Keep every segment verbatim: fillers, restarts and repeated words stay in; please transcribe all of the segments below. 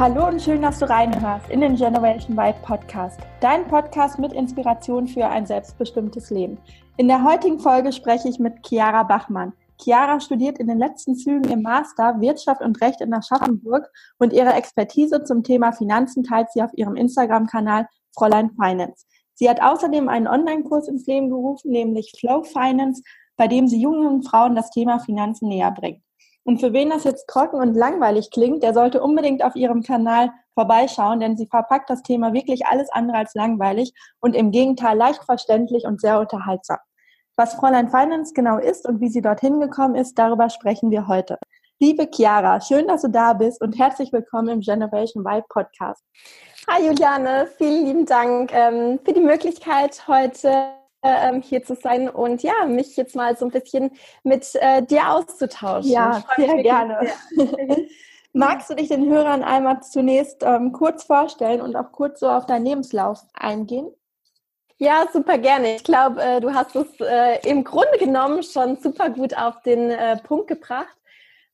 Hallo und schön, dass du reinhörst in den Generation Wide Podcast, dein Podcast mit Inspiration für ein selbstbestimmtes Leben. In der heutigen Folge spreche ich mit Chiara Bachmann. Chiara studiert in den letzten Zügen im Master Wirtschaft und Recht in Aschaffenburg und ihre Expertise zum Thema Finanzen teilt sie auf ihrem Instagram-Kanal Fräulein Finance. Sie hat außerdem einen Online-Kurs ins Leben gerufen, nämlich Flow Finance, bei dem sie jungen Frauen das Thema Finanzen näher bringt. Und für wen das jetzt trocken und langweilig klingt, der sollte unbedingt auf ihrem Kanal vorbeischauen, denn sie verpackt das Thema wirklich alles andere als langweilig und im Gegenteil leicht verständlich und sehr unterhaltsam. Was Fräulein Finance genau ist und wie sie dorthin gekommen ist, darüber sprechen wir heute. Liebe Chiara, schön, dass du da bist und herzlich willkommen im Generation Wide Podcast. Hi Juliane, vielen lieben Dank ähm, für die Möglichkeit, heute hier zu sein und ja, mich jetzt mal so ein bisschen mit äh, dir auszutauschen. Ja, sehr gerne. Sehr. Magst du dich den Hörern einmal zunächst ähm, kurz vorstellen und auch kurz so auf deinen Lebenslauf eingehen? Ja, super gerne. Ich glaube, äh, du hast es äh, im Grunde genommen schon super gut auf den äh, Punkt gebracht.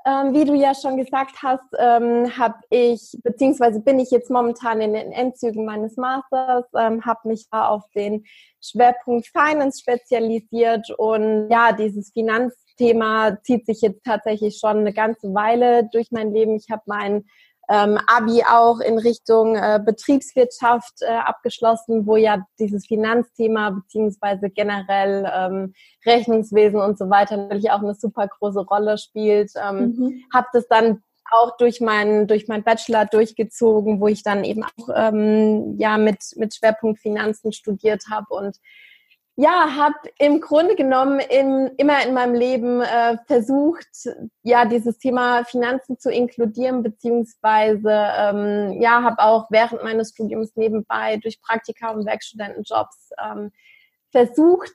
Ähm, wie du ja schon gesagt hast, ähm, habe ich, beziehungsweise bin ich jetzt momentan in den Endzügen meines Masters, ähm, habe mich da auf den Schwerpunkt Finance spezialisiert und ja, dieses Finanzthema zieht sich jetzt tatsächlich schon eine ganze Weile durch mein Leben. Ich habe mein ähm, Abi auch in Richtung äh, Betriebswirtschaft äh, abgeschlossen, wo ja dieses Finanzthema beziehungsweise generell ähm, Rechnungswesen und so weiter natürlich auch eine super große Rolle spielt. Ähm, mhm. Habe das dann auch durch meinen durch meinen Bachelor durchgezogen, wo ich dann eben auch ähm, ja mit mit Schwerpunkt Finanzen studiert habe und ja, habe im Grunde genommen im, immer in meinem Leben äh, versucht, ja, dieses Thema Finanzen zu inkludieren, beziehungsweise ähm, ja, habe auch während meines Studiums nebenbei durch Praktika und Werkstudentenjobs ähm, versucht,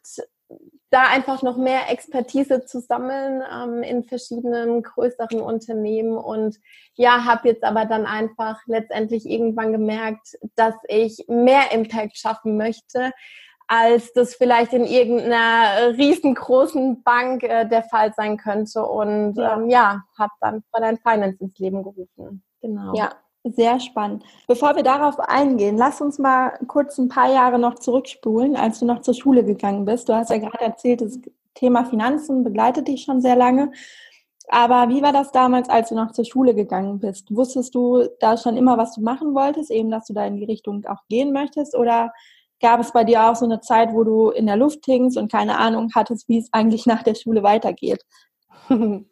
da einfach noch mehr Expertise zu sammeln ähm, in verschiedenen größeren Unternehmen und ja, habe jetzt aber dann einfach letztendlich irgendwann gemerkt, dass ich mehr Impact schaffen möchte, als das vielleicht in irgendeiner riesengroßen Bank äh, der Fall sein könnte und ja, ähm, ja habe dann Fräulein Finance ins Leben gerufen. Genau. Ja. Sehr spannend. Bevor wir darauf eingehen, lass uns mal kurz ein paar Jahre noch zurückspulen, als du noch zur Schule gegangen bist. Du hast ja gerade erzählt, das Thema Finanzen begleitet dich schon sehr lange. Aber wie war das damals, als du noch zur Schule gegangen bist? Wusstest du da schon immer, was du machen wolltest, eben, dass du da in die Richtung auch gehen möchtest? Oder gab es bei dir auch so eine Zeit, wo du in der Luft hingst und keine Ahnung hattest, wie es eigentlich nach der Schule weitergeht? Ähm,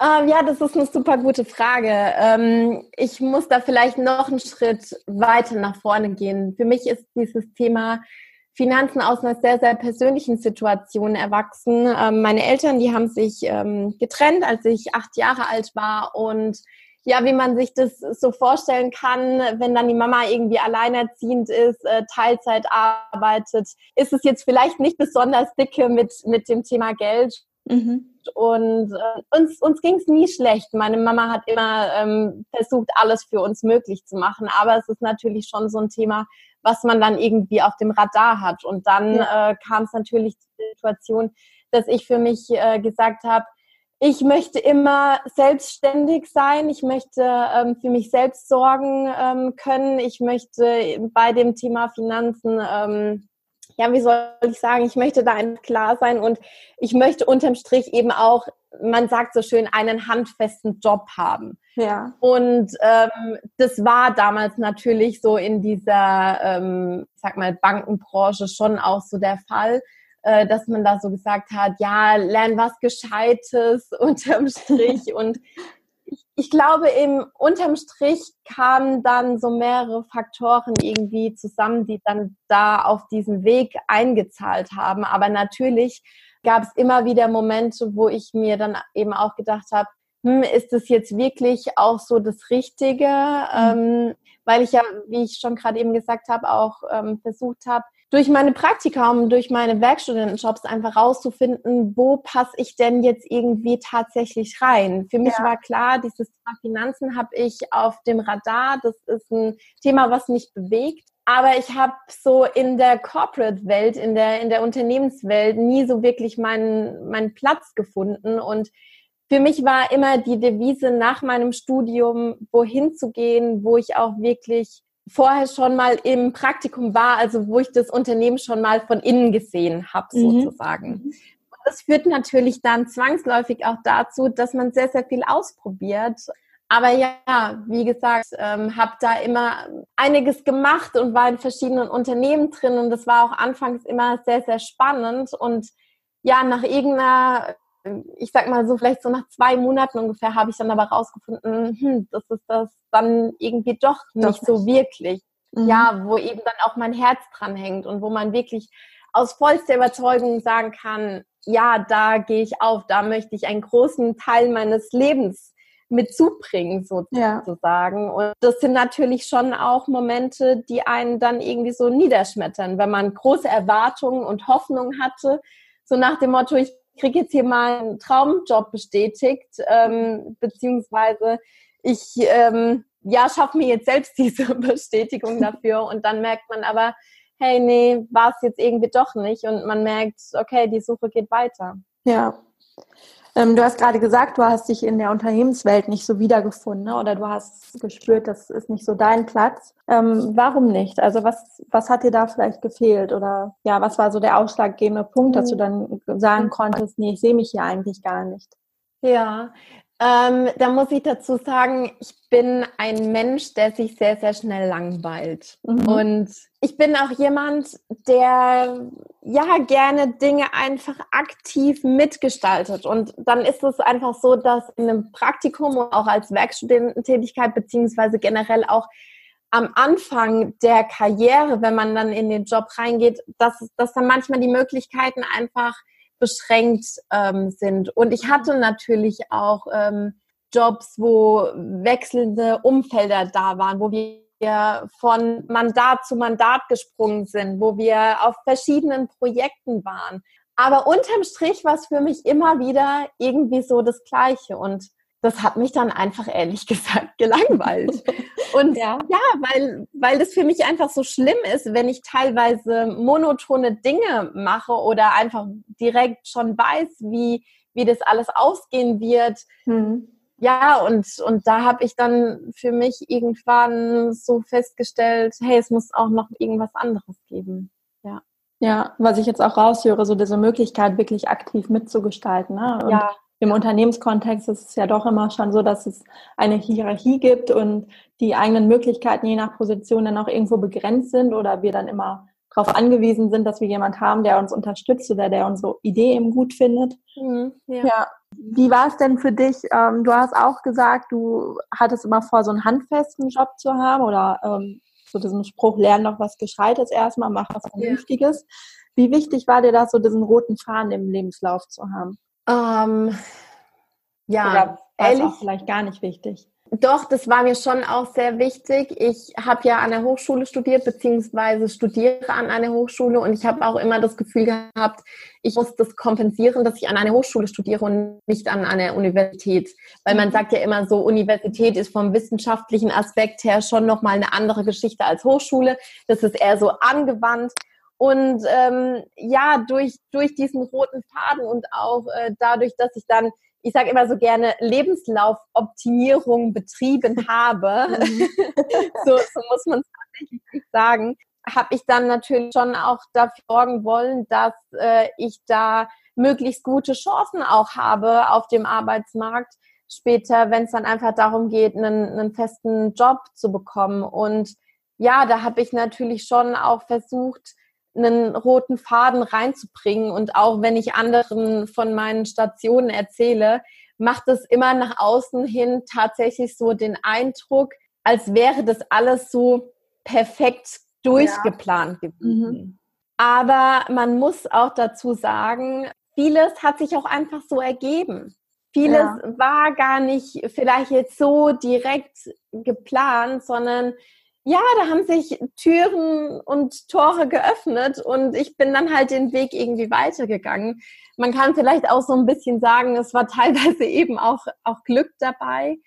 ja, das ist eine super gute Frage. Ähm, ich muss da vielleicht noch einen Schritt weiter nach vorne gehen. Für mich ist dieses Thema Finanzen aus einer sehr, sehr persönlichen Situation erwachsen. Ähm, meine Eltern, die haben sich ähm, getrennt, als ich acht Jahre alt war. Und ja, wie man sich das so vorstellen kann, wenn dann die Mama irgendwie alleinerziehend ist, äh, Teilzeit arbeitet, ist es jetzt vielleicht nicht besonders dicke mit, mit dem Thema Geld. Mhm. Und äh, uns, uns ging es nie schlecht. Meine Mama hat immer ähm, versucht, alles für uns möglich zu machen. Aber es ist natürlich schon so ein Thema, was man dann irgendwie auf dem Radar hat. Und dann ja. äh, kam es natürlich zur Situation, dass ich für mich äh, gesagt habe, ich möchte immer selbstständig sein. Ich möchte ähm, für mich selbst sorgen ähm, können. Ich möchte bei dem Thema Finanzen ähm, ja, wie soll ich sagen, ich möchte da einfach klar sein und ich möchte unterm Strich eben auch, man sagt so schön, einen handfesten Job haben. Ja. Und ähm, das war damals natürlich so in dieser, ähm, sag mal, Bankenbranche schon auch so der Fall, äh, dass man da so gesagt hat, ja, lern was Gescheites unterm Strich und ich glaube, im unterm Strich kamen dann so mehrere Faktoren irgendwie zusammen, die dann da auf diesen Weg eingezahlt haben. Aber natürlich gab es immer wieder Momente, wo ich mir dann eben auch gedacht habe, hm, ist das jetzt wirklich auch so das Richtige? Mhm. Ähm, weil ich ja, wie ich schon gerade eben gesagt habe, auch ähm, versucht habe, durch meine Praktika und durch meine Werkstudentenjobs einfach rauszufinden, wo passe ich denn jetzt irgendwie tatsächlich rein. Für mich ja. war klar, dieses Thema Finanzen habe ich auf dem Radar. Das ist ein Thema, was mich bewegt. Aber ich habe so in der Corporate-Welt, in der in der Unternehmenswelt nie so wirklich meinen meinen Platz gefunden. Und Für mich war immer die Devise nach meinem Studium, wohin zu gehen, wo ich auch wirklich vorher schon mal im Praktikum war, also wo ich das Unternehmen schon mal von innen gesehen habe, mhm. sozusagen. Das führt natürlich dann zwangsläufig auch dazu, dass man sehr, sehr viel ausprobiert. Aber ja, wie gesagt, ähm, habe da immer einiges gemacht und war in verschiedenen Unternehmen drin. Und das war auch anfangs immer sehr, sehr spannend. Und ja, nach irgendeiner, ich sag mal so, vielleicht so nach zwei Monaten ungefähr, habe ich dann aber rausgefunden, hm, das ist das dann irgendwie doch nicht doch. so wirklich. Mhm. Ja, wo eben dann auch mein Herz dran hängt und wo man wirklich aus vollster Überzeugung sagen kann, ja, da gehe ich auf, da möchte ich einen großen Teil meines Lebens mit zubringen, sozusagen. Ja. Und das sind natürlich schon auch Momente, die einen dann irgendwie so niederschmettern, wenn man große Erwartungen und Hoffnungen hatte, so nach dem Motto, ich kriege jetzt hier mal einen Traumjob bestätigt, ähm, beziehungsweise ich ähm, ja, schaffe mir jetzt selbst diese Bestätigung dafür und dann merkt man aber, hey, nee, war es jetzt irgendwie doch nicht und man merkt, okay, die Suche geht weiter. Ja, ähm, du hast gerade gesagt, du hast dich in der Unternehmenswelt nicht so wiedergefunden, ne? Oder du hast gespürt, das ist nicht so dein Platz. Ähm, warum nicht? Also was, was hat dir da vielleicht gefehlt oder ja, was war so der ausschlaggebende Punkt, dass du dann sagen konntest, nee, ich sehe mich hier eigentlich gar nicht? Ja, ähm, da muss ich dazu sagen, ich bin ein Mensch, der sich sehr, sehr schnell langweilt. Mhm. Und ich bin auch jemand, der ja gerne Dinge einfach aktiv mitgestaltet. Und dann ist es einfach so, dass in einem Praktikum und auch als Werkstudententätigkeit beziehungsweise generell auch am Anfang der Karriere, wenn man dann in den Job reingeht, dass, dass dann manchmal die Möglichkeiten einfach beschränkt ähm, sind. Und ich hatte natürlich auch ähm, Jobs, wo wechselnde Umfelder da waren, wo wir von Mandat zu Mandat gesprungen sind, wo wir auf verschiedenen Projekten waren. Aber unterm Strich war es für mich immer wieder irgendwie so das Gleiche. Und das hat mich dann einfach, ehrlich gesagt, gelangweilt. Und ja, ja weil, weil das für mich einfach so schlimm ist, wenn ich teilweise monotone Dinge mache oder einfach direkt schon weiß, wie, wie das alles ausgehen wird. Mhm. Ja, und, und da habe ich dann für mich irgendwann so festgestellt, hey, es muss auch noch irgendwas anderes geben. Ja, ja, was ich jetzt auch raushöre, so diese Möglichkeit, wirklich aktiv mitzugestalten. Ne? Und ja. Im Unternehmenskontext ist es ja doch immer schon so, dass es eine Hierarchie gibt und die eigenen Möglichkeiten je nach Position dann auch irgendwo begrenzt sind oder wir dann immer darauf angewiesen sind, dass wir jemanden haben, der uns unterstützt oder der unsere Idee eben gut findet. Mhm, ja. Ja. Wie war es denn für dich? Du hast auch gesagt, du hattest immer vor, so einen handfesten Job zu haben oder so diesen Spruch, lern doch was Gescheites erstmal, mach was Vernünftiges. Ja. Wie wichtig war dir das, so diesen roten Faden im Lebenslauf zu haben? Ähm, ja, Oder war ehrlich, auch vielleicht gar nicht wichtig. Doch, das war mir schon auch sehr wichtig. Ich habe ja an der Hochschule studiert, beziehungsweise studiere an einer Hochschule und ich habe auch immer das Gefühl gehabt, ich muss das kompensieren, dass ich an einer Hochschule studiere und nicht an einer Universität. Weil man sagt ja immer so, Universität ist vom wissenschaftlichen Aspekt her schon nochmal eine andere Geschichte als Hochschule. Das ist eher so angewandt. Und ähm, ja, durch durch diesen roten Faden und auch äh, dadurch, dass ich dann, ich sage immer so gerne, Lebenslaufoptimierung betrieben habe, mhm. so, so muss man es tatsächlich sagen, habe ich dann natürlich schon auch dafür sorgen wollen, dass äh, ich da möglichst gute Chancen auch habe auf dem Arbeitsmarkt später, wenn es dann einfach darum geht, einen, einen festen Job zu bekommen. Und ja, da habe ich natürlich schon auch versucht, einen roten Faden reinzubringen und auch wenn ich anderen von meinen Stationen erzähle, macht es immer nach außen hin tatsächlich so den Eindruck, als wäre das alles so perfekt durchgeplant ja. gewesen. Mhm. Aber man muss auch dazu sagen, vieles hat sich auch einfach so ergeben. Vieles ja. war gar nicht vielleicht jetzt so direkt geplant, sondern ja, da haben sich Türen und Tore geöffnet und ich bin dann halt den Weg irgendwie weitergegangen. Man kann vielleicht auch so ein bisschen sagen, es war teilweise eben auch, auch Glück dabei.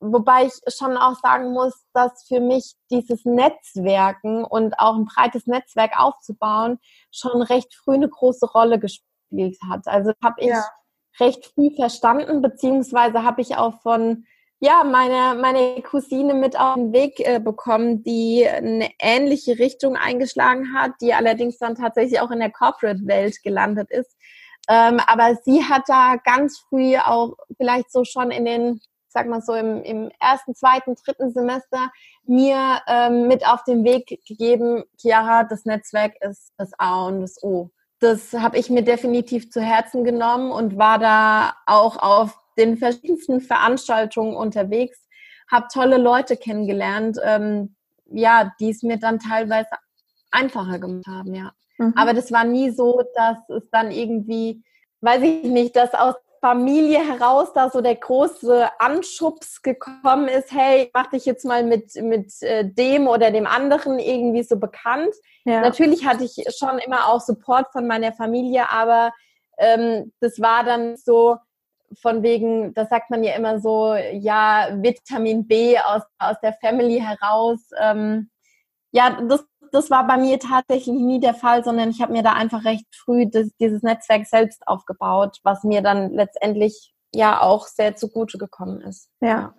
Wobei ich schon auch sagen muss, dass für mich dieses Netzwerken und auch ein breites Netzwerk aufzubauen schon recht früh eine große Rolle gespielt hat. Also habe ich ja. recht früh verstanden, beziehungsweise habe ich auch von ja, meine, meine Cousine mit auf den Weg äh, bekommen, die eine ähnliche Richtung eingeschlagen hat, die allerdings dann tatsächlich auch in der Corporate-Welt gelandet ist. Ähm, aber sie hat da ganz früh auch vielleicht so schon in den, sag mal so im, im ersten, zweiten, dritten Semester mir ähm, mit auf den Weg gegeben, Chiara, das Netzwerk ist das A und das O. Das habe ich mir definitiv zu Herzen genommen und war da auch auf den verschiedensten Veranstaltungen unterwegs, habe tolle Leute kennengelernt, ähm, ja, die es mir dann teilweise einfacher gemacht haben, ja. Mhm. Aber das war nie so, dass es dann irgendwie, weiß ich nicht, dass aus Familie heraus da so der große Anschubs gekommen ist, hey, mach dich jetzt mal mit, mit dem oder dem anderen irgendwie so bekannt. Ja. Natürlich hatte ich schon immer auch Support von meiner Familie, aber ähm, das war dann so von wegen, das sagt man ja immer so, ja, Vitamin B aus, aus der Family heraus. Ähm, ja, das Das war bei mir tatsächlich nie der Fall, sondern ich habe mir da einfach recht früh das, dieses Netzwerk selbst aufgebaut, was mir dann letztendlich ja auch sehr zugute gekommen ist. Ja,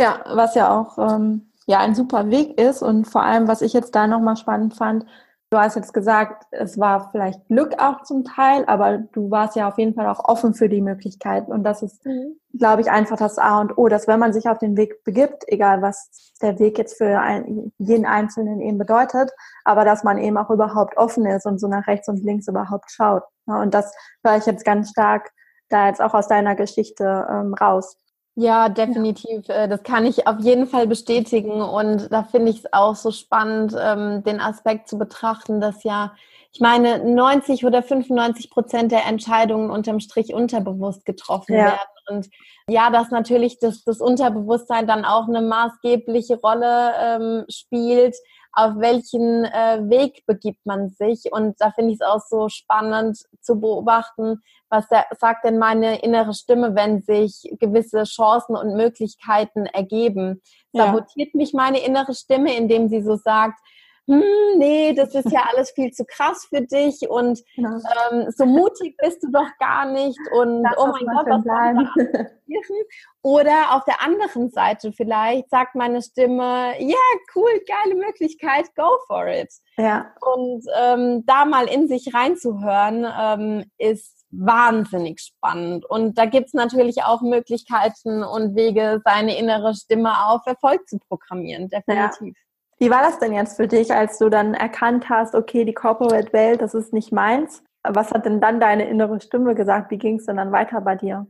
ja, was ja auch ähm, ja, ein super Weg ist und vor allem, was ich jetzt da nochmal spannend fand, du hast jetzt gesagt, es war vielleicht Glück auch zum Teil, aber du warst ja auf jeden Fall auch offen für die Möglichkeiten und das ist, mhm. glaube ich, einfach das A und O, dass wenn man sich auf den Weg begibt, egal was der Weg jetzt für einen, jeden Einzelnen eben bedeutet, aber dass man eben auch überhaupt offen ist und so nach rechts und links überhaupt schaut. Und das höre ich jetzt ganz stark da jetzt auch aus deiner Geschichte ähm, raus. Ja, definitiv. Das kann ich auf jeden Fall bestätigen und da finde ich es auch so spannend, den Aspekt zu betrachten, dass ja, ich meine, neunzig oder fünfundneunzig Prozent der Entscheidungen unterm Strich unterbewusst getroffen ja. werden und ja, dass natürlich das, das Unterbewusstsein dann auch eine maßgebliche Rolle ähm, spielt, auf welchen äh, Weg begibt man sich und da finde ich es auch so spannend zu beobachten, was da, sagt denn meine innere Stimme, wenn sich gewisse Chancen und Möglichkeiten ergeben. Ja. Sabotiert mich meine innere Stimme, indem sie so sagt, hm, nee, das ist ja alles viel zu krass für dich und genau. ähm, so mutig bist du doch gar nicht und das oh mein Gott, was soll da passieren? Oder auf der anderen Seite vielleicht sagt meine Stimme, ja, yeah, cool, geile Möglichkeit, go for it. Ja. Und ähm, da mal in sich reinzuhören, ähm, ist wahnsinnig spannend und da gibt es natürlich auch Möglichkeiten und Wege, seine innere Stimme auf Erfolg zu programmieren, definitiv. Ja. Wie war das denn jetzt für dich, als du dann erkannt hast, okay, die Corporate-Welt, das ist nicht meins? Was hat denn dann deine innere Stimme gesagt? Wie ging es denn dann weiter bei dir?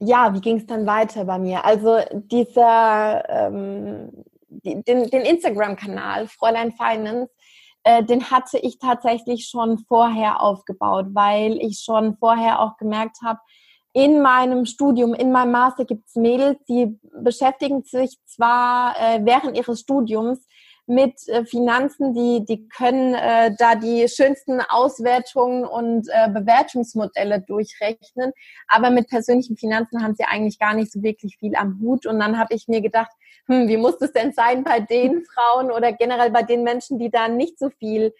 Ja, wie ging es dann weiter bei mir? Also dieser, ähm, die, den, den Instagram-Kanal Fräulein Finance, äh, den hatte ich tatsächlich schon vorher aufgebaut, weil ich schon vorher auch gemerkt habe, in meinem Studium, in meinem Master gibt es Mädels, die beschäftigen sich zwar äh, während ihres Studiums mit äh, Finanzen, die, die können äh, da die schönsten Auswertungen und äh, Bewertungsmodelle durchrechnen, aber mit persönlichen Finanzen haben sie eigentlich gar nicht so wirklich viel am Hut. Und dann habe ich mir gedacht, hm, wie muss das denn sein bei den Frauen oder generell bei den Menschen, die da nicht so viel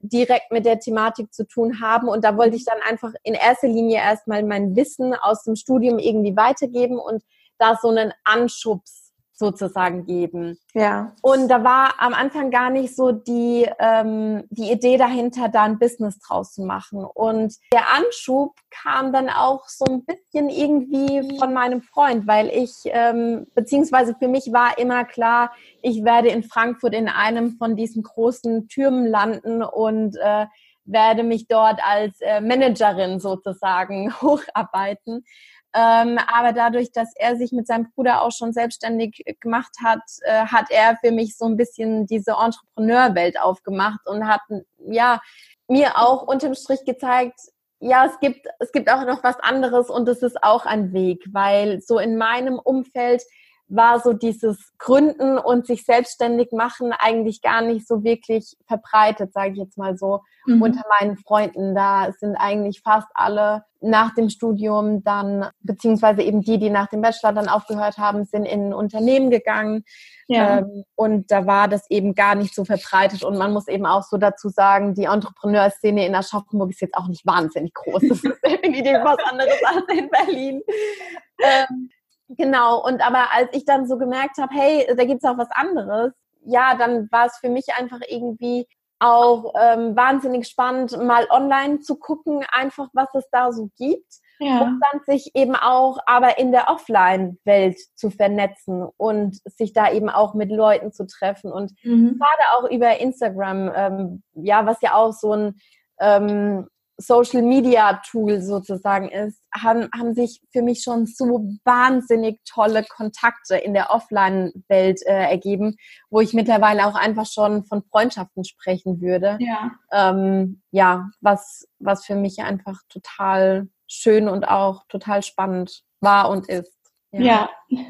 direkt mit der Thematik zu tun haben und da wollte ich dann einfach in erster Linie erstmal mein Wissen aus dem Studium irgendwie weitergeben und da so einen Anschubs sozusagen geben. Ja. Und da war am Anfang gar nicht so die, ähm, die Idee dahinter, da ein Business draus zu machen und der Anschub kam dann auch so ein bisschen irgendwie von meinem Freund, weil ich, ähm, beziehungsweise für mich war immer klar, ich werde in Frankfurt in einem von diesen großen Türmen landen und äh, werde mich dort als äh, Managerin sozusagen hocharbeiten. Ähm, aber dadurch, dass er sich mit seinem Bruder auch schon selbstständig gemacht hat, äh, hat er für mich so ein bisschen diese Entrepreneurwelt aufgemacht und hat ja mir auch unterm Strich gezeigt, ja, es gibt es gibt auch noch was anderes und es ist auch ein Weg, weil so in meinem Umfeld war so dieses Gründen und sich selbstständig machen eigentlich gar nicht so wirklich verbreitet, sage ich jetzt mal so, mhm. unter meinen Freunden. Da sind eigentlich fast alle nach dem Studium dann, beziehungsweise eben die, die nach dem Bachelor dann aufgehört haben, sind in ein Unternehmen gegangen. Ja. Ähm, und da war das eben gar nicht so verbreitet. Und man muss eben auch so dazu sagen, die Entrepreneurszene in Aschaffenburg ist jetzt auch nicht wahnsinnig groß. Das ist definitiv was anderes als in Berlin. Ähm, Genau, und aber als ich dann so gemerkt habe, hey, da gibt's auch was anderes, ja, dann war es für mich einfach irgendwie auch ähm, wahnsinnig spannend, mal online zu gucken, einfach was es da so gibt, ja. Und dann sich eben auch aber in der Offline-Welt zu vernetzen und sich da eben auch mit Leuten zu treffen und mhm. gerade auch über Instagram, ähm, ja, was ja auch so ein ähm, Social-Media-Tool sozusagen ist, haben, haben sich für mich schon so wahnsinnig tolle Kontakte in der Offline-Welt äh, ergeben, wo ich mittlerweile auch einfach schon von Freundschaften sprechen würde. Ja, ähm, ja was, was für mich einfach total schön und auch total spannend war und ist. Ja. ja.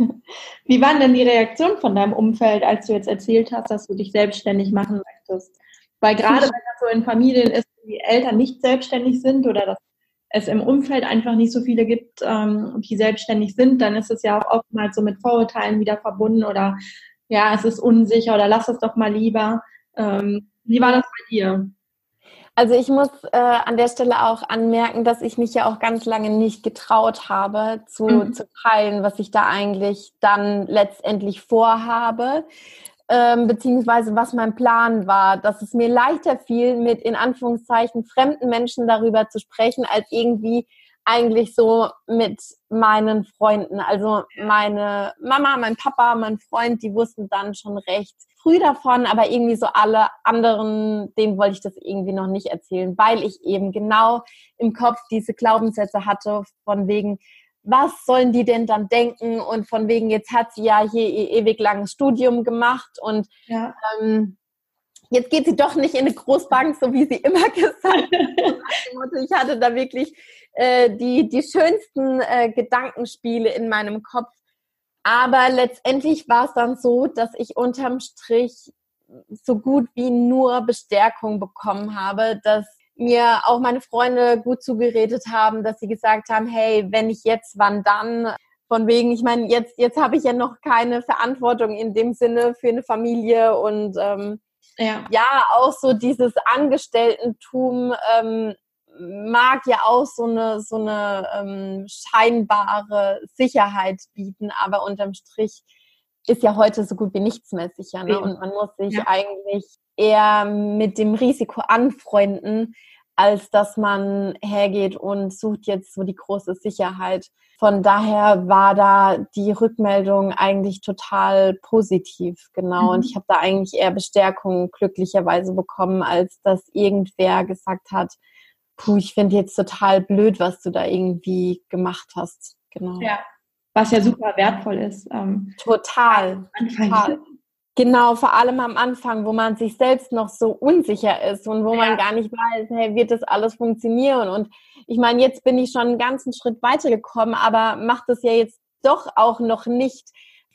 Wie waren denn die Reaktionen von deinem Umfeld, als du jetzt erzählt hast, dass du dich selbstständig machen möchtest? Weil gerade, wenn das so in Familien ist, die Eltern nicht selbstständig sind oder dass es im Umfeld einfach nicht so viele gibt, ähm, die selbstständig sind, dann ist es ja auch oftmals so mit Vorurteilen wieder verbunden oder ja, es ist unsicher oder lass es doch mal lieber. Ähm, wie war das bei dir? Also ich muss äh, an der Stelle auch anmerken, dass ich mich ja auch ganz lange nicht getraut habe, zu, mhm. zu teilen, was ich da eigentlich dann letztendlich vorhabe. Beziehungsweise was mein Plan war, dass es mir leichter fiel, mit in Anführungszeichen fremden Menschen darüber zu sprechen, als irgendwie eigentlich so mit meinen Freunden. Also meine Mama, mein Papa, mein Freund, die wussten dann schon recht früh davon, aber irgendwie so alle anderen, denen wollte ich das irgendwie noch nicht erzählen, weil ich eben genau im Kopf diese Glaubenssätze hatte von wegen, was sollen die denn dann denken? Und von wegen, jetzt hat sie ja hier ihr ewig langes Studium gemacht und ja. ähm, jetzt geht sie doch nicht in eine Großbank, so wie sie immer gesagt hat. Ich hatte da wirklich äh, die, die schönsten äh, Gedankenspiele in meinem Kopf. Aber letztendlich war es dann so, dass ich unterm Strich so gut wie nur Bestärkung bekommen habe, dass mir auch meine Freunde gut zugeredet haben, dass sie gesagt haben, hey, wenn nicht jetzt, wann dann? Von wegen, ich meine, jetzt jetzt habe ich ja noch keine Verantwortung in dem Sinne für eine Familie und ähm, ja. ja, auch so dieses Angestelltentum ähm, mag ja auch so eine, so eine ähm, scheinbare Sicherheit bieten, aber unterm Strich ist ja heute so gut wie nichts mehr sicher. Ne? Und man muss sich ja. eigentlich eher mit dem Risiko anfreunden, als dass man hergeht und sucht jetzt so die große Sicherheit. Von daher war da die Rückmeldung eigentlich total positiv, genau. Mhm. Und ich habe da eigentlich eher Bestärkung glücklicherweise bekommen, als dass irgendwer gesagt hat, puh, ich finde jetzt total blöd, was du da irgendwie gemacht hast. Genau. Ja, was ja super wertvoll ist. Ähm, total, total. Genau, vor allem am Anfang, wo man sich selbst noch so unsicher ist und wo man ja. gar nicht weiß, hey, wird das alles funktionieren? Und ich meine, jetzt bin ich schon einen ganzen Schritt weitergekommen, aber mache das ja jetzt doch auch noch nicht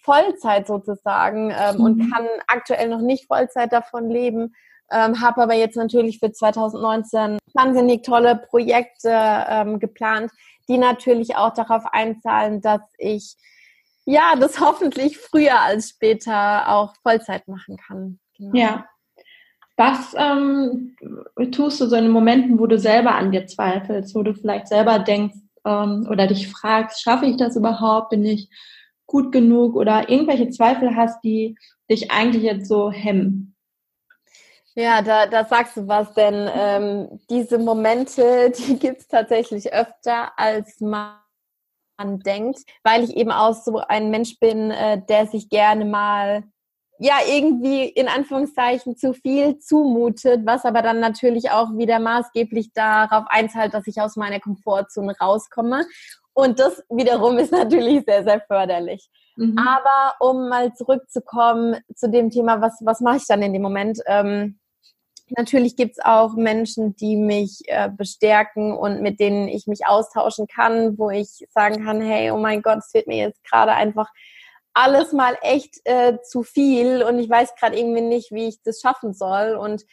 Vollzeit sozusagen ähm, mhm. und kann aktuell noch nicht Vollzeit davon leben, ähm, habe aber jetzt natürlich für zwanzig neunzehn wahnsinnig tolle Projekte ähm, geplant, die natürlich auch darauf einzahlen, dass ich ja, das hoffentlich früher als später auch Vollzeit machen kann. Genau. Ja. Was ähm, tust du so in Momenten, wo du selber an dir zweifelst, wo du vielleicht selber denkst ähm, oder dich fragst, schaffe ich das überhaupt, bin ich gut genug oder irgendwelche Zweifel hast, die dich eigentlich jetzt so hemmen? Ja, da, da sagst du was, denn ähm, diese Momente, die gibt's tatsächlich öfter, als man denkt, weil ich eben auch so ein Mensch bin, äh, der sich gerne mal, ja, irgendwie in Anführungszeichen zu viel zumutet, was aber dann natürlich auch wieder maßgeblich darauf einzahlt, dass ich aus meiner Komfortzone rauskomme. Und das wiederum ist natürlich sehr, sehr förderlich. Mhm. Aber um mal zurückzukommen zu dem Thema, was, was mache ich dann in dem Moment? Ähm, Natürlich gibt's auch Menschen, die mich äh, bestärken und mit denen ich mich austauschen kann, wo ich sagen kann, hey, oh mein Gott, es wird mir jetzt gerade einfach alles mal echt äh, zu viel und ich weiß gerade irgendwie nicht, wie ich das schaffen soll. Und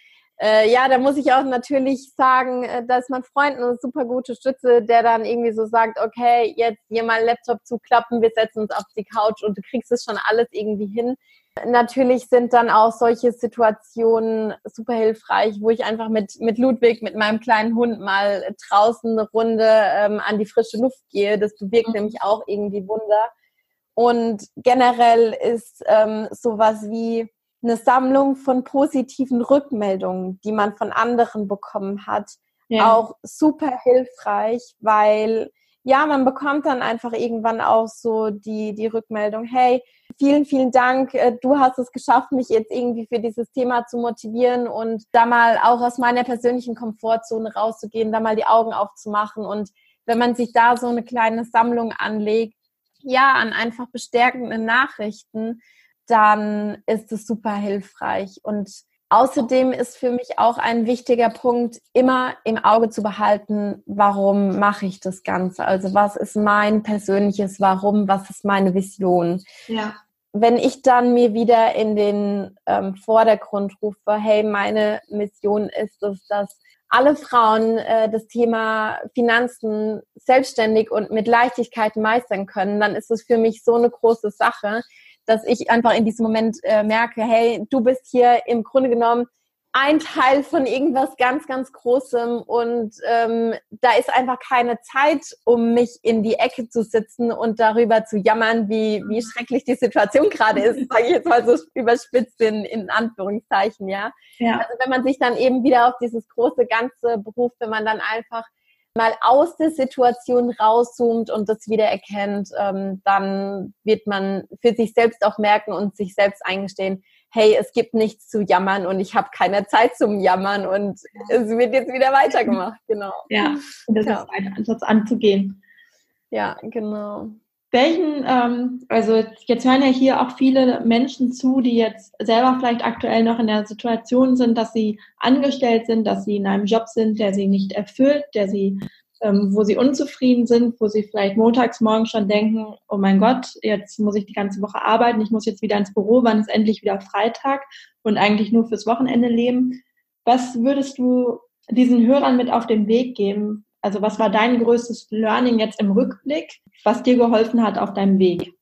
äh, ja, da muss ich auch natürlich sagen, äh, da ist mein Freund eine super gute Stütze, der dann irgendwie so sagt, okay, jetzt hier mal Laptop zuklappen, wir setzen uns auf die Couch und du kriegst es schon alles irgendwie hin. Natürlich sind dann auch solche Situationen super hilfreich, wo ich einfach mit mit Ludwig, mit meinem kleinen Hund mal draußen eine Runde ähm, an die frische Luft gehe. Das bewirkt mhm. nämlich auch irgendwie Wunder. Und generell ist ähm, sowas wie eine Sammlung von positiven Rückmeldungen, die man von anderen bekommen hat, ja. auch super hilfreich, weil ja, man bekommt dann einfach irgendwann auch so die die Rückmeldung, hey, vielen, vielen Dank, du hast es geschafft, mich jetzt irgendwie für dieses Thema zu motivieren und da mal auch aus meiner persönlichen Komfortzone rauszugehen, da mal die Augen aufzumachen. Und wenn man sich da so eine kleine Sammlung anlegt, ja, an einfach bestärkenden Nachrichten, dann ist es super hilfreich. Und außerdem ist für mich auch ein wichtiger Punkt, immer im Auge zu behalten, warum mache ich das Ganze? Also was ist mein persönliches Warum? Was ist meine Vision? Ja. Wenn ich dann mir wieder in den ähm, Vordergrund rufe, hey, meine Mission ist es, dass alle Frauen äh, das Thema Finanzen selbstständig und mit Leichtigkeit meistern können, dann ist es für mich so eine große Sache, dass ich einfach in diesem Moment äh, merke, hey, du bist hier im Grunde genommen ein Teil von irgendwas ganz, ganz Großem und ähm, da ist einfach keine Zeit, um mich in die Ecke zu sitzen und darüber zu jammern, wie, wie schrecklich die Situation gerade ist, sage ich jetzt mal so überspitzt in, in Anführungszeichen, ja? Ja. Also wenn man sich dann eben wieder auf dieses große Ganze beruft, wenn man dann einfach mal aus der Situation rauszoomt und das wieder erkennt, ähm, dann wird man für sich selbst auch merken und sich selbst eingestehen, hey, es gibt nichts zu jammern und ich habe keine Zeit zum Jammern und es wird jetzt wieder weitergemacht, genau. Ja, und das ja. ist ein Ansatz anzugehen. Ja, genau. Welchen, ähm, also jetzt hören ja hier auch viele Menschen zu, die jetzt selber vielleicht aktuell noch in der Situation sind, dass sie angestellt sind, dass sie in einem Job sind, der sie nicht erfüllt, der sie, ähm, wo sie unzufrieden sind, wo sie vielleicht montags morgens schon denken, oh mein Gott, jetzt muss ich die ganze Woche arbeiten, ich muss jetzt wieder ins Büro, wann ist endlich wieder Freitag und eigentlich nur fürs Wochenende leben. Was würdest du diesen Hörern mit auf den Weg geben? Also was war dein größtes Learning jetzt im Rückblick, was dir geholfen hat auf deinem Weg?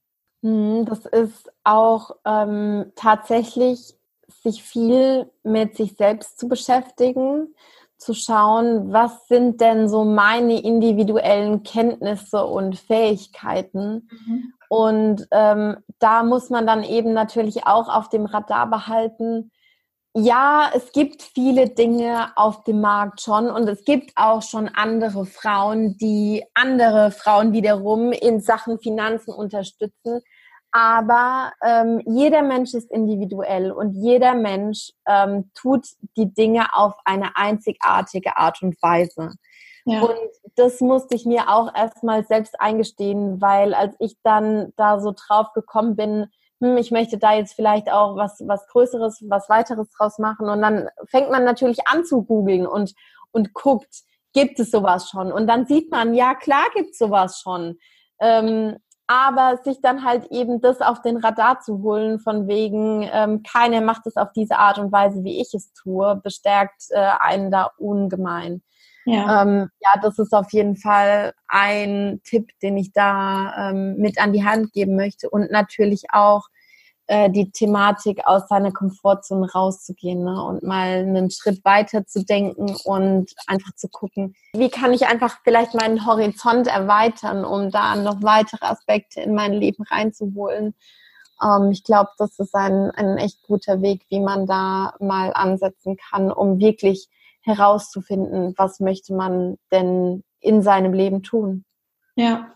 Das ist auch ähm, tatsächlich, sich viel mit sich selbst zu beschäftigen, zu schauen, was sind denn so meine individuellen Kenntnisse und Fähigkeiten. Mhm. Und ähm, da muss man dann eben natürlich auch auf dem Radar behalten, ja, es gibt viele Dinge auf dem Markt schon und es gibt auch schon andere Frauen, die andere Frauen wiederum in Sachen Finanzen unterstützen. Aber ähm, jeder Mensch ist individuell und jeder Mensch ähm, tut die Dinge auf eine einzigartige Art und Weise. Ja. Und das musste ich mir auch erstmal selbst eingestehen, weil als ich dann da so drauf gekommen bin, ich möchte da jetzt vielleicht auch was was Größeres, was Weiteres draus machen. Und dann fängt man natürlich an zu googeln und und guckt, gibt es sowas schon? Und dann sieht man, ja klar gibt es sowas schon. Ähm, aber sich dann halt eben das auf den Radar zu holen, von wegen, ähm, keiner macht es auf diese Art und Weise, wie ich es tue, bestärkt äh, einen da ungemein. Ja. Ähm, ja, das ist auf jeden Fall ein Tipp, den ich da ähm, mit an die Hand geben möchte und natürlich auch äh, die Thematik aus seiner Komfortzone rauszugehen, ne? Und mal einen Schritt weiter zu denken und einfach zu gucken, wie kann ich einfach vielleicht meinen Horizont erweitern, um da noch weitere Aspekte in mein Leben reinzuholen. Ähm, ich glaube, das ist ein, ein echt guter Weg, wie man da mal ansetzen kann, um wirklich herauszufinden, was möchte man denn in seinem Leben tun. Ja,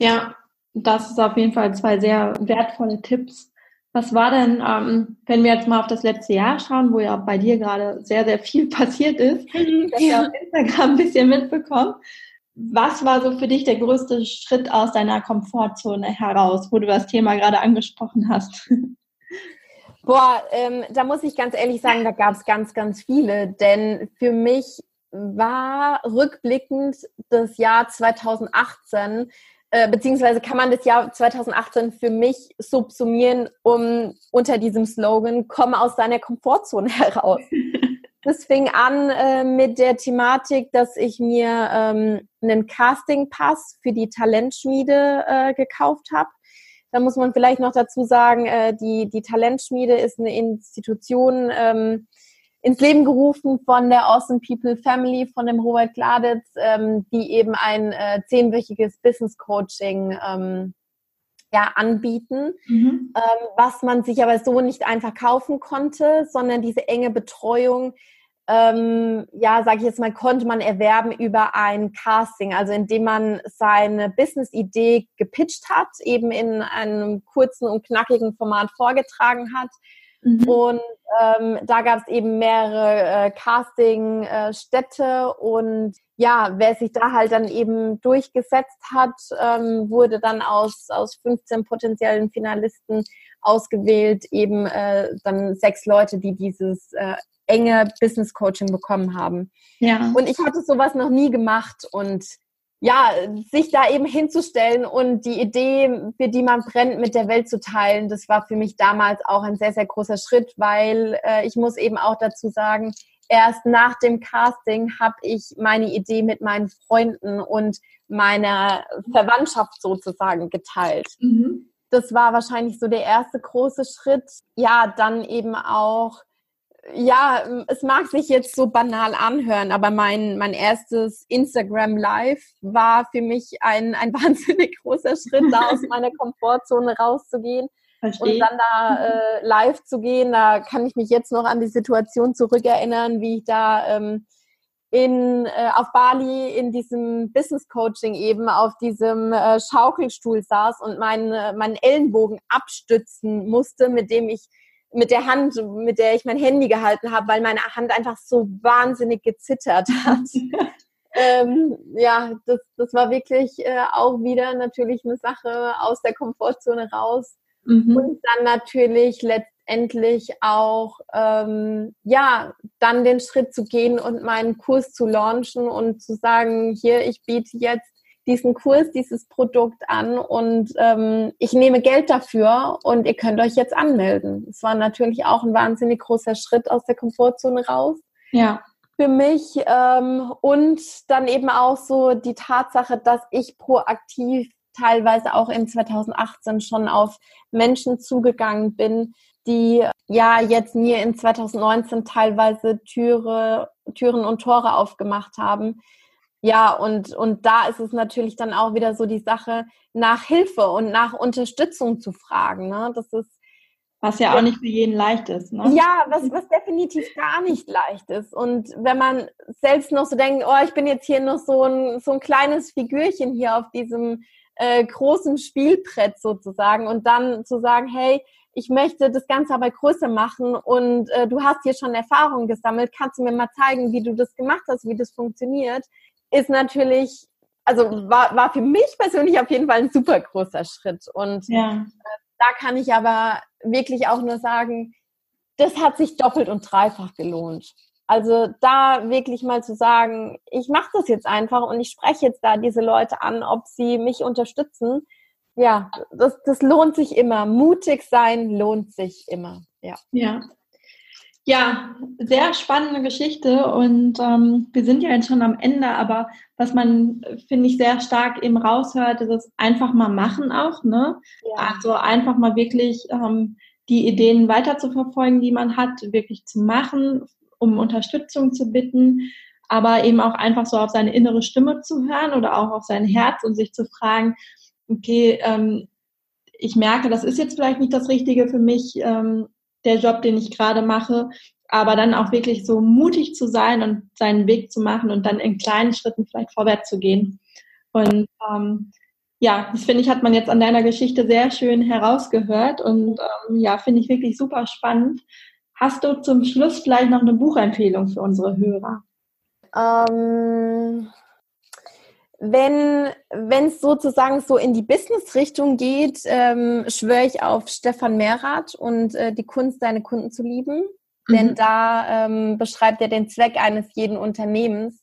ja, das ist auf jeden Fall zwei sehr wertvolle Tipps. Was war denn, ähm, wenn wir jetzt mal auf das letzte Jahr schauen, wo ja bei dir gerade sehr, sehr viel passiert ist, mhm. das ja auf Instagram ein bisschen mitbekommen. Was war so für dich der größte Schritt aus deiner Komfortzone heraus, wo du das Thema gerade angesprochen hast? Boah, ähm, da muss ich ganz ehrlich sagen, da gab es ganz, ganz viele, denn für mich war rückblickend das Jahr zweitausendachtzehn äh, beziehungsweise kann man das Jahr zweitausendachtzehn für mich subsumieren um unter diesem Slogan, komme aus deiner Komfortzone heraus. Das fing an äh, mit der Thematik, dass ich mir ähm, einen Casting-Pass für die Talentschmiede äh, gekauft habe. Da muss man vielleicht noch dazu sagen, äh, die, die Talentschmiede ist eine Institution, ähm, ins Leben gerufen von der Awesome People Family, von dem Robert Gladitz, ähm, die eben ein äh, zehnwöchiges Business Coaching ähm, ja, anbieten, mhm. ähm, was man sich aber so nicht einfach kaufen konnte, sondern diese enge Betreuung, ähm, ja, sage ich jetzt mal, konnte man erwerben über ein Casting, also indem man seine Business-Idee gepitcht hat, eben in einem kurzen und knackigen Format vorgetragen hat. Mhm. Und ähm, da gab es eben mehrere äh, Casting-Städte äh, und ja, wer sich da halt dann eben durchgesetzt hat, ähm, wurde dann aus, aus fünfzehn potenziellen Finalisten ausgewählt, eben äh, dann sechs Leute, die dieses äh, enge Business-Coaching bekommen haben. Ja. Und ich hatte sowas noch nie gemacht und ja, sich da eben hinzustellen und die Idee, für die man brennt, mit der Welt zu teilen, das war für mich damals auch ein sehr, sehr großer Schritt, weil äh, ich muss eben auch dazu sagen, erst nach dem Casting habe ich meine Idee mit meinen Freunden und meiner Verwandtschaft sozusagen geteilt. Mhm. Das war wahrscheinlich so der erste große Schritt. Ja, dann eben auch, ja, es mag sich jetzt so banal anhören, aber mein, mein erstes Instagram Live war für mich ein, ein wahnsinnig großer Schritt, da aus meiner Komfortzone rauszugehen. Verstehe. Und dann da äh, live zu gehen. Da kann ich mich jetzt noch an die Situation zurückerinnern, wie ich da ähm, in, äh, auf Bali in diesem Business Coaching eben auf diesem äh, Schaukelstuhl saß und meinen, meinen Ellenbogen abstützen musste, mit dem ich mit der Hand, mit der ich mein Handy gehalten habe, weil meine Hand einfach so wahnsinnig gezittert hat. ähm, ja, das, das war wirklich äh, auch wieder natürlich eine Sache aus der Komfortzone raus. Mhm. Und dann natürlich letztendlich auch, ähm, ja, dann den Schritt zu gehen und meinen Kurs zu launchen und zu sagen, hier, ich biete jetzt diesen Kurs, dieses Produkt an und ähm, ich nehme Geld dafür und ihr könnt euch jetzt anmelden. Es war natürlich auch ein wahnsinnig großer Schritt aus der Komfortzone raus. Ja. Für mich ähm, und dann eben auch so die Tatsache, dass ich proaktiv teilweise auch in zweitausendachtzehn schon auf Menschen zugegangen bin, die ja jetzt mir in zweitausendneunzehn teilweise Türe, Türen und Tore aufgemacht haben. Ja, und, und da ist es natürlich dann auch wieder so die Sache, nach Hilfe und nach Unterstützung zu fragen. Ne? Das ist, was ja, ja auch nicht für jeden leicht ist. Ne? Ja, was, was definitiv gar nicht leicht ist. Und wenn man selbst noch so denkt, oh, ich bin jetzt hier noch so ein, so ein kleines Figürchen hier auf diesem äh, großen Spielbrett sozusagen und dann zu sagen, hey, ich möchte das Ganze aber größer machen und äh, du hast hier schon Erfahrung gesammelt, kannst du mir mal zeigen, wie du das gemacht hast, wie das funktioniert? Ist natürlich, also war, war für mich persönlich auf jeden Fall ein super großer Schritt. Und ja, da kann ich aber wirklich auch nur sagen, das hat sich doppelt und dreifach gelohnt. Also da wirklich mal zu sagen, ich mache das jetzt einfach und ich spreche jetzt da diese Leute an, ob sie mich unterstützen. Ja, das, das lohnt sich immer. Mutig sein lohnt sich immer. Ja. Ja. Ja, sehr spannende Geschichte und ähm, wir sind ja jetzt schon am Ende, aber was man, finde ich, sehr stark eben raushört, ist es einfach mal machen auch, ne? Ja. Also einfach mal wirklich ähm, die Ideen weiter zu verfolgen, die man hat, wirklich zu machen, um Unterstützung zu bitten, aber eben auch einfach so auf seine innere Stimme zu hören oder auch auf sein Herz und sich zu fragen, okay, ähm, ich merke, das ist jetzt vielleicht nicht das Richtige für mich, ähm, der Job, den ich gerade mache, aber dann auch wirklich so mutig zu sein und seinen Weg zu machen und dann in kleinen Schritten vielleicht vorwärts zu gehen. Und ähm, ja, das finde ich, hat man jetzt an deiner Geschichte sehr schön herausgehört und ähm, ja, finde ich wirklich super spannend. Hast du zum Schluss vielleicht noch eine Buchempfehlung für unsere Hörer? Ähm... Wenn es sozusagen so in die Business-Richtung geht, ähm, schwöre ich auf Stefan Mehrath und äh, die Kunst, deine Kunden zu lieben. Mhm. Denn da ähm, beschreibt er den Zweck eines jeden Unternehmens.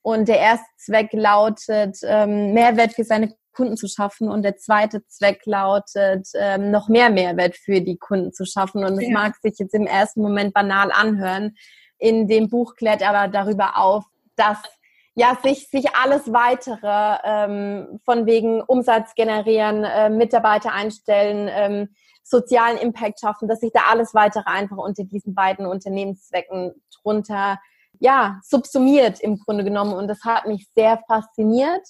Und der erste Zweck lautet, ähm, Mehrwert für seine Kunden zu schaffen. Und der zweite Zweck lautet, ähm, noch mehr Mehrwert für die Kunden zu schaffen. Und es ja. mag sich jetzt im ersten Moment banal anhören. In dem Buch klärt aber darüber auf, dass ja sich, sich alles Weitere ähm, von wegen Umsatz generieren, äh, Mitarbeiter einstellen, ähm, sozialen Impact schaffen, dass sich da alles Weitere einfach unter diesen beiden Unternehmenszwecken drunter ja, subsumiert im Grunde genommen. Und das hat mich sehr fasziniert.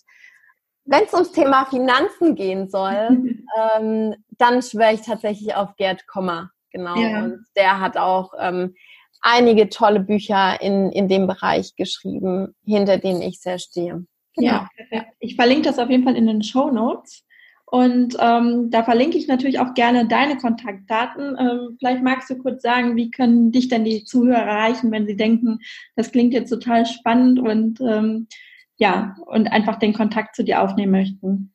Wenn es ums Thema Finanzen gehen soll, ähm, dann schwöre ich tatsächlich auf Gerd Kommer. Genau. Ja. Und der hat auch ähm, einige tolle Bücher in, in dem Bereich geschrieben, hinter denen ich sehr stehe. Genau, ja, perfekt. Ich verlinke das auf jeden Fall in den Shownotes. Und ähm, da verlinke ich natürlich auch gerne deine Kontaktdaten. Ähm, vielleicht magst du kurz sagen, wie können dich denn die Zuhörer erreichen, wenn sie denken, das klingt jetzt total spannend und ähm, ja, und einfach den Kontakt zu dir aufnehmen möchten.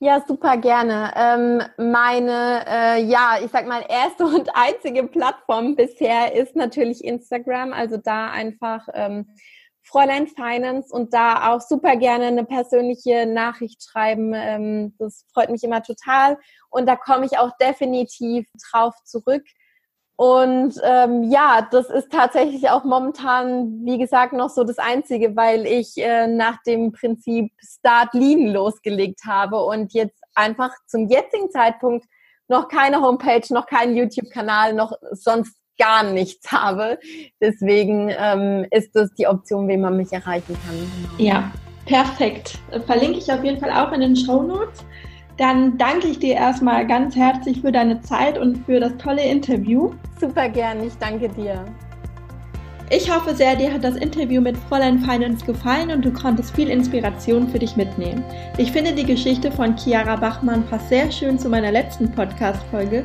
Ja, super gerne. Ähm, meine, äh, ja, ich sag mal, erste und einzige Plattform bisher ist natürlich Instagram. Also da einfach ähm, Fräulein Finance und da auch super gerne eine persönliche Nachricht schreiben. Ähm, das freut mich immer total. Und da komme ich auch definitiv drauf zurück. Und ähm, ja, das ist tatsächlich auch momentan, wie gesagt, noch so das Einzige, weil ich äh, nach dem Prinzip Start Lean losgelegt habe und jetzt einfach zum jetzigen Zeitpunkt noch keine Homepage, noch keinen YouTube-Kanal, noch sonst gar nichts habe. Deswegen ähm, ist das die Option, wie man mich erreichen kann. Ja, perfekt. Verlinke ich auf jeden Fall auch in den Shownotes. Dann danke ich dir erstmal ganz herzlich für deine Zeit und für das tolle Interview. Super gern, ich danke dir. Ich hoffe sehr, dir hat das Interview mit Fräulein Finance gefallen und du konntest viel Inspiration für dich mitnehmen. Ich finde die Geschichte von Chiara Bachmann passt sehr schön zu meiner letzten Podcast-Folge,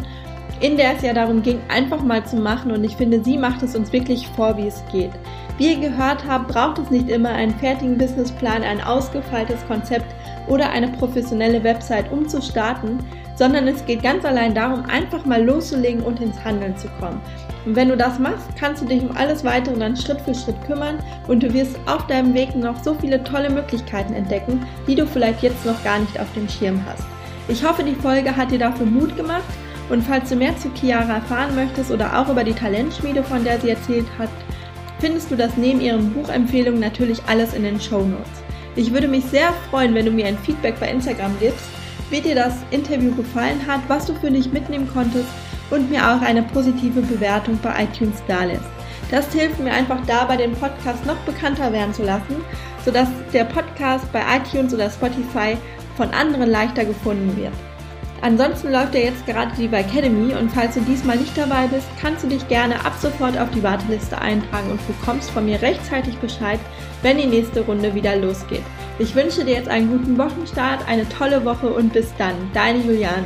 in der es ja darum ging, einfach mal zu machen, und ich finde, sie macht es uns wirklich vor, wie es geht. Wie ihr gehört habt, braucht es nicht immer einen fertigen Businessplan, ein ausgefeiltes Konzept oder eine professionelle Website, um zu starten, sondern es geht ganz allein darum, einfach mal loszulegen und ins Handeln zu kommen. Und wenn du das machst, kannst du dich um alles Weitere dann Schritt für Schritt kümmern und du wirst auf deinem Weg noch so viele tolle Möglichkeiten entdecken, die du vielleicht jetzt noch gar nicht auf dem Schirm hast. Ich hoffe, die Folge hat dir dafür Mut gemacht. Und falls du mehr zu Chiara erfahren möchtest oder auch über die Talentschmiede, von der sie erzählt hat, findest du das neben ihren Buchempfehlungen natürlich alles in den Shownotes. Ich würde mich sehr freuen, wenn du mir ein Feedback bei Instagram gibst, wie dir das Interview gefallen hat, was du für dich mitnehmen konntest und mir auch eine positive Bewertung bei iTunes dalässt. Das hilft mir einfach dabei, den Podcast noch bekannter werden zu lassen, sodass der Podcast bei iTunes oder Spotify von anderen leichter gefunden wird. Ansonsten läuft ja jetzt gerade die WYKademy und falls du diesmal nicht dabei bist, kannst du dich gerne ab sofort auf die Warteliste eintragen und bekommst von mir rechtzeitig Bescheid, wenn die nächste Runde wieder losgeht. Ich wünsche dir jetzt einen guten Wochenstart, eine tolle Woche und bis dann, deine Juliane.